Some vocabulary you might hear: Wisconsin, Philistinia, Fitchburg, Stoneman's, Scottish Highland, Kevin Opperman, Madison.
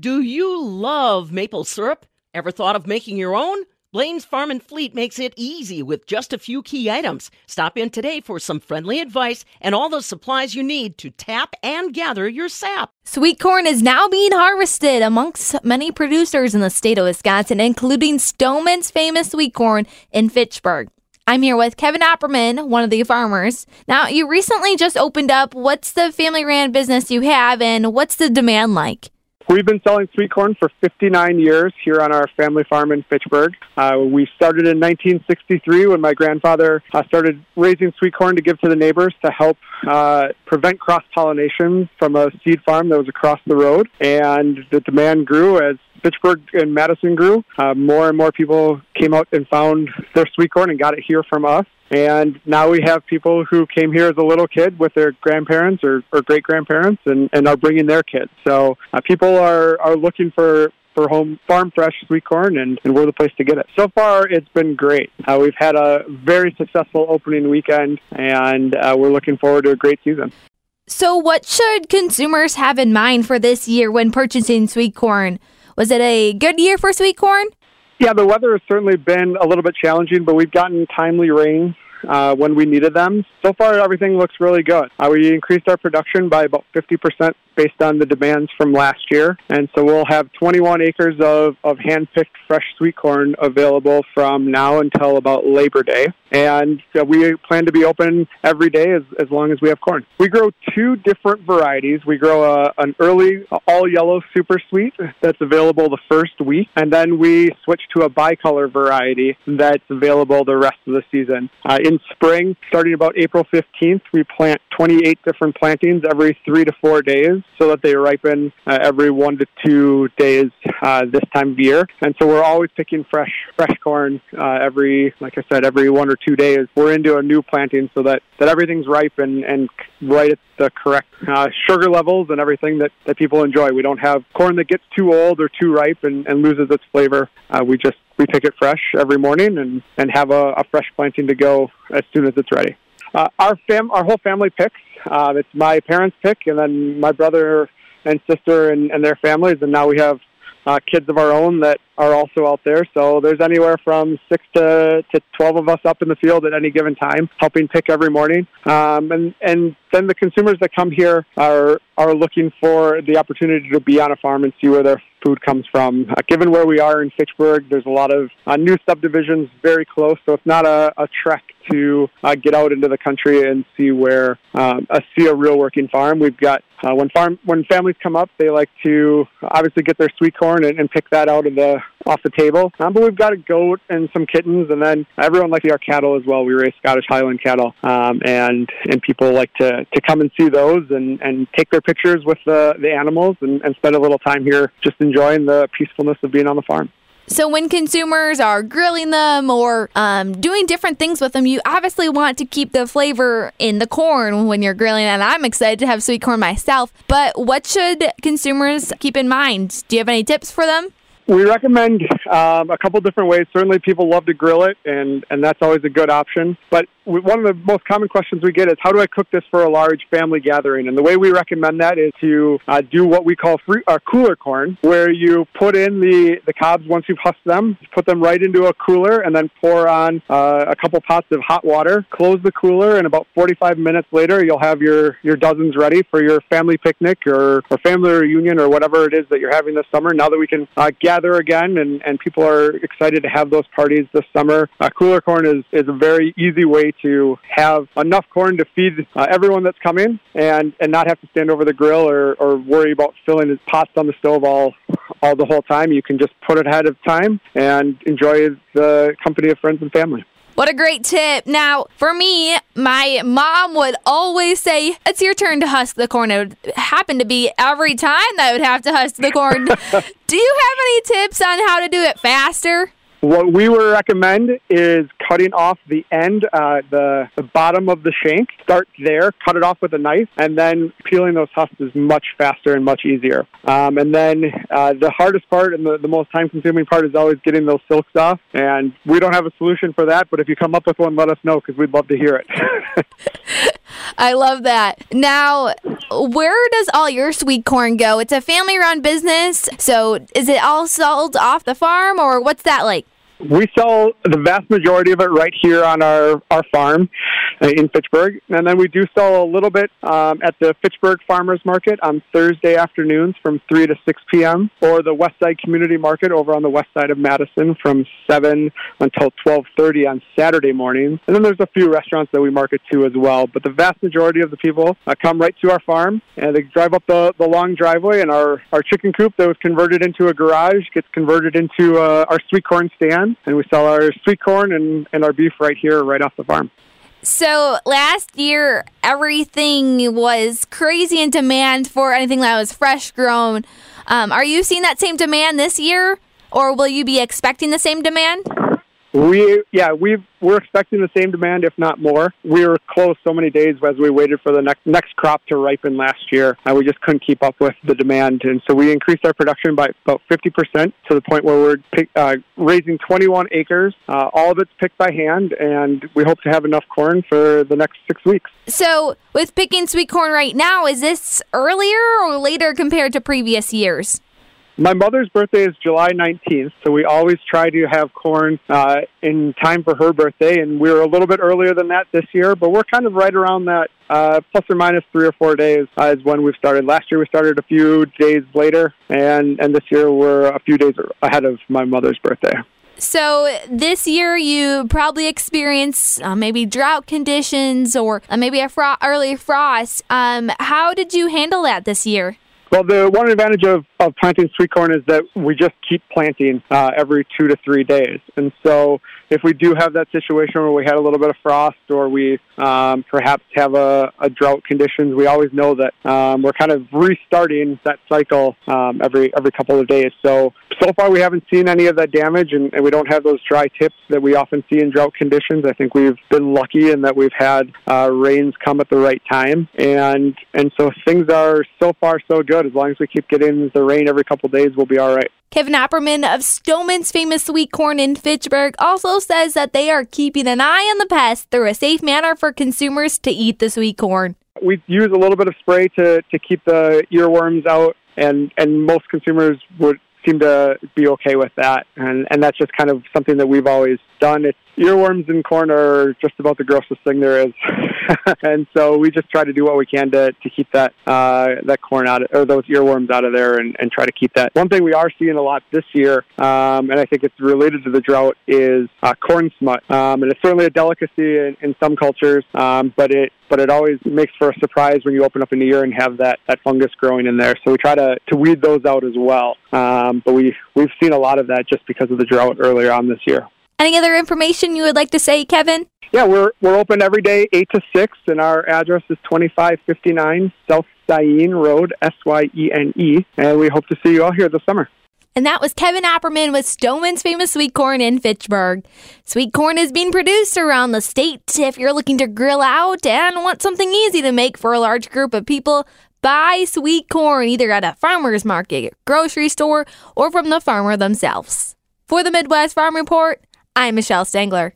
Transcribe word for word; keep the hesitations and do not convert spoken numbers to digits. Do you love maple syrup? Ever thought of making your own? Blaine's Farm and Fleet makes it easy with just a few key items. Stop in today for some friendly advice and all the supplies you need to tap and gather your sap. Sweet corn is now being harvested amongst many producers in the state of Wisconsin, including Stoneman's famous sweet corn in Fitchburg. I'm here with Kevin Opperman, one of the farmers. Now, you recently just opened up. What's the family-run business you have, and what's the demand like? We've been selling sweet corn for fifty-nine years here on our family farm in Fitchburg. Uh, we started in nineteen sixty-three when my grandfather uh, started raising sweet corn to give to the neighbors to help uh, prevent cross-pollination from a seed farm that was across the road. And the demand grew as Fitchburg and Madison grew. Uh, more and more people came out and found their sweet corn and got it here from us. And now we have people who came here as a little kid with their grandparents or, or great-grandparents and, and are bringing their kids. So uh, people are, are looking for, for home farm-fresh sweet corn, and, and we're the place to get it. So far, it's been great. Uh, we've had a very successful opening weekend, and uh, we're looking forward to a great season. So what should consumers have in mind for this year when purchasing sweet corn? Was it a good year for sweet corn? Yeah, the weather has certainly been a little bit challenging, but we've gotten timely rains uh, when we needed them. So far, everything looks really good. Uh, we increased our production by about fifty percent based on the demands from last year. And so we'll have twenty-one acres of, of hand-picked fresh sweet corn available from now until about Labor Day. And uh, we plan to be open every day as, as long as we have corn. We grow two different varieties. We grow a, an early all-yellow super sweet that's available the first week. And then we switch to a bicolor variety that's available the rest of the season. Uh, in spring, starting about April fifteenth, we plant twenty-eight different plantings every three to four days, so that they ripen uh, every one to two days uh, this time of year. And so we're always picking fresh fresh corn uh, every, like I said, every one or two days. We're into a new planting so that, that everything's ripe and, and right at the correct uh, sugar levels and everything that, that people enjoy. We don't have corn that gets too old or too ripe and, and loses its flavor. Uh, we just we pick it fresh every morning and, and have a, a fresh planting to go as soon as it's ready. Uh, our fam, our whole family picks. Uh, it's my parents' pick, and then my brother and sister and, and their families. And now we have uh, kids of our own that are also out there. So there's anywhere from six to, to twelve of us up in the field at any given time, helping pick every morning. Um, and, and then the consumers that come here are are looking for the opportunity to be on a farm and see where their food comes from. Uh, given where we are in Fitchburg, there's a lot of uh, new subdivisions very close, so it's not a, a trek to uh, get out into the country and see where um, uh, see a real working farm. We've got uh, when farm when families come up, they like to obviously get their sweet corn and, and pick that out of the off the table. Um, but we've got a goat and some kittens, and then everyone likes to see our cattle as well. We raise Scottish Highland cattle, um, and and people like to, to come and see those and, and take their pictures with the, the animals and, and spend a little time here just enjoying the peacefulness of being on the farm. So when consumers are grilling them or um, doing different things with them, you obviously want to keep the flavor in the corn when you're grilling. And I'm excited to have sweet corn myself. But what should consumers keep in mind? Do you have any tips for them? We recommend um, a couple different ways. Certainly people love to grill it, and, and that's always a good option. But one of the most common questions we get is, how do I cook this for a large family gathering? And the way we recommend that is to uh, do what we call free, uh, cooler corn, where you put in the, the cobs once you've husked them, put them right into a cooler, and then pour on uh, a couple pots of hot water, close the cooler, and about forty-five minutes later, you'll have your, your dozens ready for your family picnic or, or family reunion or whatever it is that you're having this summer. Now that we can uh, gather again, and, and people are excited to have those parties this summer. Uh, cooler corn is, is a very easy way to have enough corn to feed uh, everyone that's coming and, and not have to stand over the grill or, or worry about filling his pots on the stove all, all the whole time. You can just put it ahead of time and enjoy the company of friends and family. What a great tip. Now, for me, my mom would always say, it's your turn to husk the corn. It would happen to be every time that I would have to husk the corn. Do you have any tips on how to do it faster? What we would recommend is cutting off the end, uh, the, the bottom of the shank. Start there, cut it off with a knife, and then peeling those husks is much faster and much easier. Um, and then uh, the hardest part and the, the most time-consuming part is always getting those silks off. And we don't have a solution for that, but if you come up with one, let us know because we'd love to hear it. I love that. Now, where does all your sweet corn go? It's a family-run business, so is it all sold off the farm, or what's that like? We sell the vast majority of it right here on our, our farm in Fitchburg, and then we do sell a little bit um, at the Fitchburg Farmers Market on Thursday afternoons from three to six p.m., or the West Side Community Market over on the west side of Madison from seven until twelve thirty on Saturday mornings. And then there's a few restaurants that we market to as well, but the vast majority of the people uh, come right to our farm, and they drive up the, the long driveway, and our, our chicken coop that was converted into a garage gets converted into uh, our sweet corn stand. And we sell our sweet corn and, and our beef right here, right off the farm. So last year, everything was crazy in demand for anything that was fresh grown. Um, are you seeing that same demand this year, or will you be expecting the same demand? We yeah we've we're expecting the same demand, if not more. We were closed so many days as we waited for the next next crop to ripen last year. Uh, we just couldn't keep up with the demand, and so we increased our production by about fifty percent to the point where we're pick, uh, raising twenty-one acres. Uh, all of it's picked by hand, and we hope to have enough corn for the next six weeks. So, with picking sweet corn right now, is this earlier or later compared to previous years? My mother's birthday is July nineteenth, so we always try to have corn uh, in time for her birthday, and we were a little bit earlier than that this year, but we're kind of right around that, uh, plus or minus three or four days uh, is when we've started. Last year we started a few days later, and, and this year we're a few days ahead of my mother's birthday. So this year you probably experienced uh, maybe drought conditions or uh, maybe a fro- early frost. Um, how did you handle that this year? Well, the one advantage of, of planting sweet corn is that we just keep planting uh, every two to three days. And so if we do have that situation where we had a little bit of frost or we um, perhaps have a, a drought conditions, we always know that um, we're kind of restarting that cycle um, every every couple of days. So, so far we haven't seen any of that damage, and, and we don't have those dry tips that we often see in drought conditions. I think we've been lucky in that we've had uh, rains come at the right time. And, and so things are so far so good. As long as we keep getting the rain every couple of days, we'll be all right. Kevin Opperman of Stoneman's Famous Sweet Corn in Fitchburg also says that they are keeping an eye on the pests through a safe manner for consumers to eat the sweet corn. We use a little bit of spray to, to keep the earworms out, and, and most consumers would seem to be okay with that. And, and that's just kind of something that we've always done. It's, earworms in corn are just about the grossest thing there is. And so we just try to do what we can to, to keep that uh, that corn out, of, or those earworms out of there, and, and try to keep that. One thing we are seeing a lot this year, um, and I think it's related to the drought, is uh, corn smut. Um, and it's certainly a delicacy in, in some cultures, um, but it but it always makes for a surprise when you open up an ear and have that, that fungus growing in there. So we try to, to weed those out as well. Um, but we, we've seen a lot of that just because of the drought earlier on this year. Any other information you would like to say, Kevin? Yeah, we're we're open every day, eight to six, and our address is twenty-five fifty-nine South Syene Road, S Y E N E, and we hope to see you all here this summer. And that was Kevin Opperman with Stoneman's Famous Sweet Corn in Fitchburg. Sweet corn is being produced around the state. If you're looking to grill out and want something easy to make for a large group of people, buy sweet corn either at a farmer's market, grocery store, or from the farmer themselves. For the Midwest Farm Report, I'm Michelle Stangler.